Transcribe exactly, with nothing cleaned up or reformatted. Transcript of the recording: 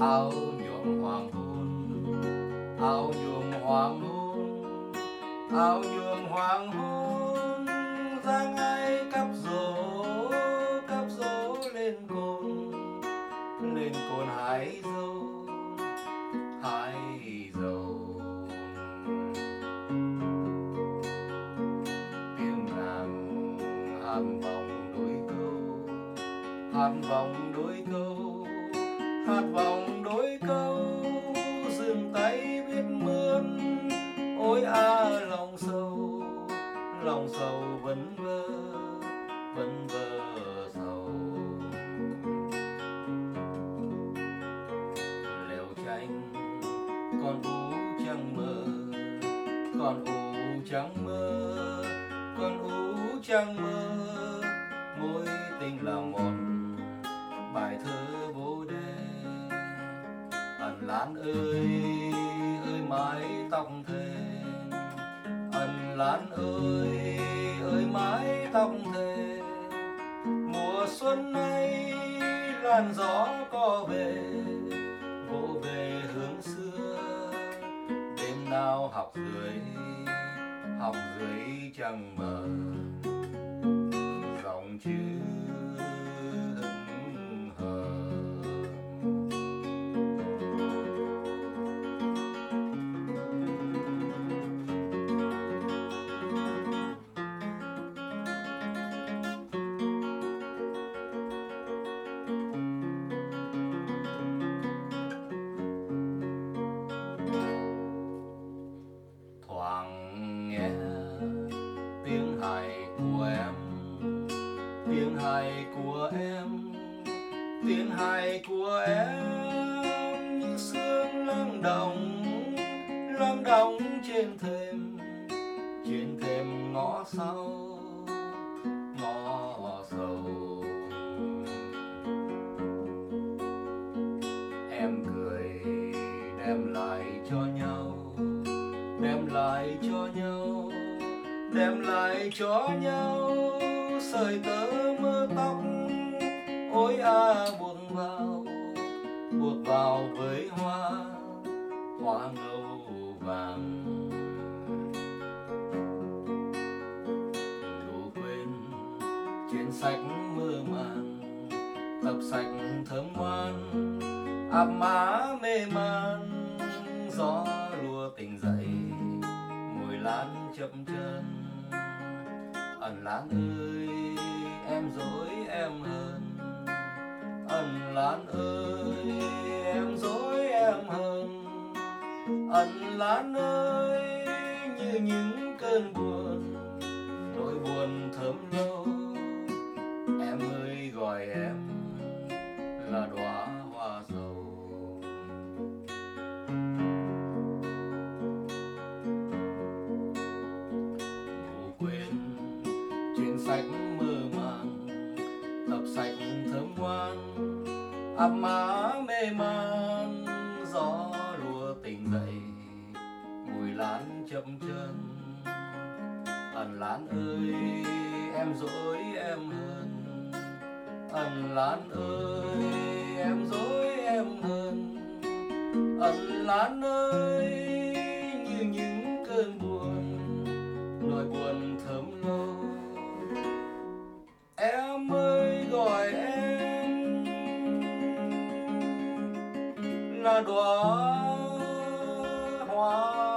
áo nhuộm hoàng hôn, áo nhuộm hoàng hôn, áo nhuộm hoàng hôn, ra ngay cắp rổ, cắp rổ lên cồn, lên cồn hái dâu, hái dâu. Tiếng nàng hát vòng đôi câu, hát vòng đôi câu, hát vòng đôi câu, dừng tay biết mướn, ôi a lòng sâu, lòng sâu vẫn vơ, vẫn vơ sầu. Lều tranh con ú trắng mơ, con ú trắng mơ, con ú trắng mơ, mối tình là một bài thơ vô đề. Ân lán ơi, ơi mái tóc thề, ân lán ơi, ơi mái tóc thề. Mùa xuân nay làn gió có về, vỗ về hướng xưa. Đêm nào học dưới, học dưới trăng mờ, dòng chữ của em, tiếng hài của em như sương lắng đọng, lắng đọng trên thềm, trên thềm ngõ sau, ngõ sầu. Em cười đem lại cho nhau, đem lại cho nhau, đem lại cho nhau sợi tơ mơ tóc, ôi a à, buộc vào, buộc vào với hoa, hoa ngâu vàng. Đố quên trên sách mơ màng, tập sách thơm ngoan, áp má mê man, gió lùa tình dậy, mùi lan chậm chân. Ân lán ơi, em dối em hơn, ân lán ơi, em dối em hơn. Ân lán ơi, như những cơn buồn, nỗi buồn thấm lâu. Em ơi gọi em là đóa hoa sầu. Sách mơ màng, tập sách thơm ngoan, áp má mê man, gió lùa tình dậy, mùi lán chậm chân. Ân lán ơi, em dối em hơn, ân lán ơi, em dối em hơn. Ân lán ơi, như những cơn buồn, nỗi buồn thấm lâu. Em ơi gọi em là đóa hoa.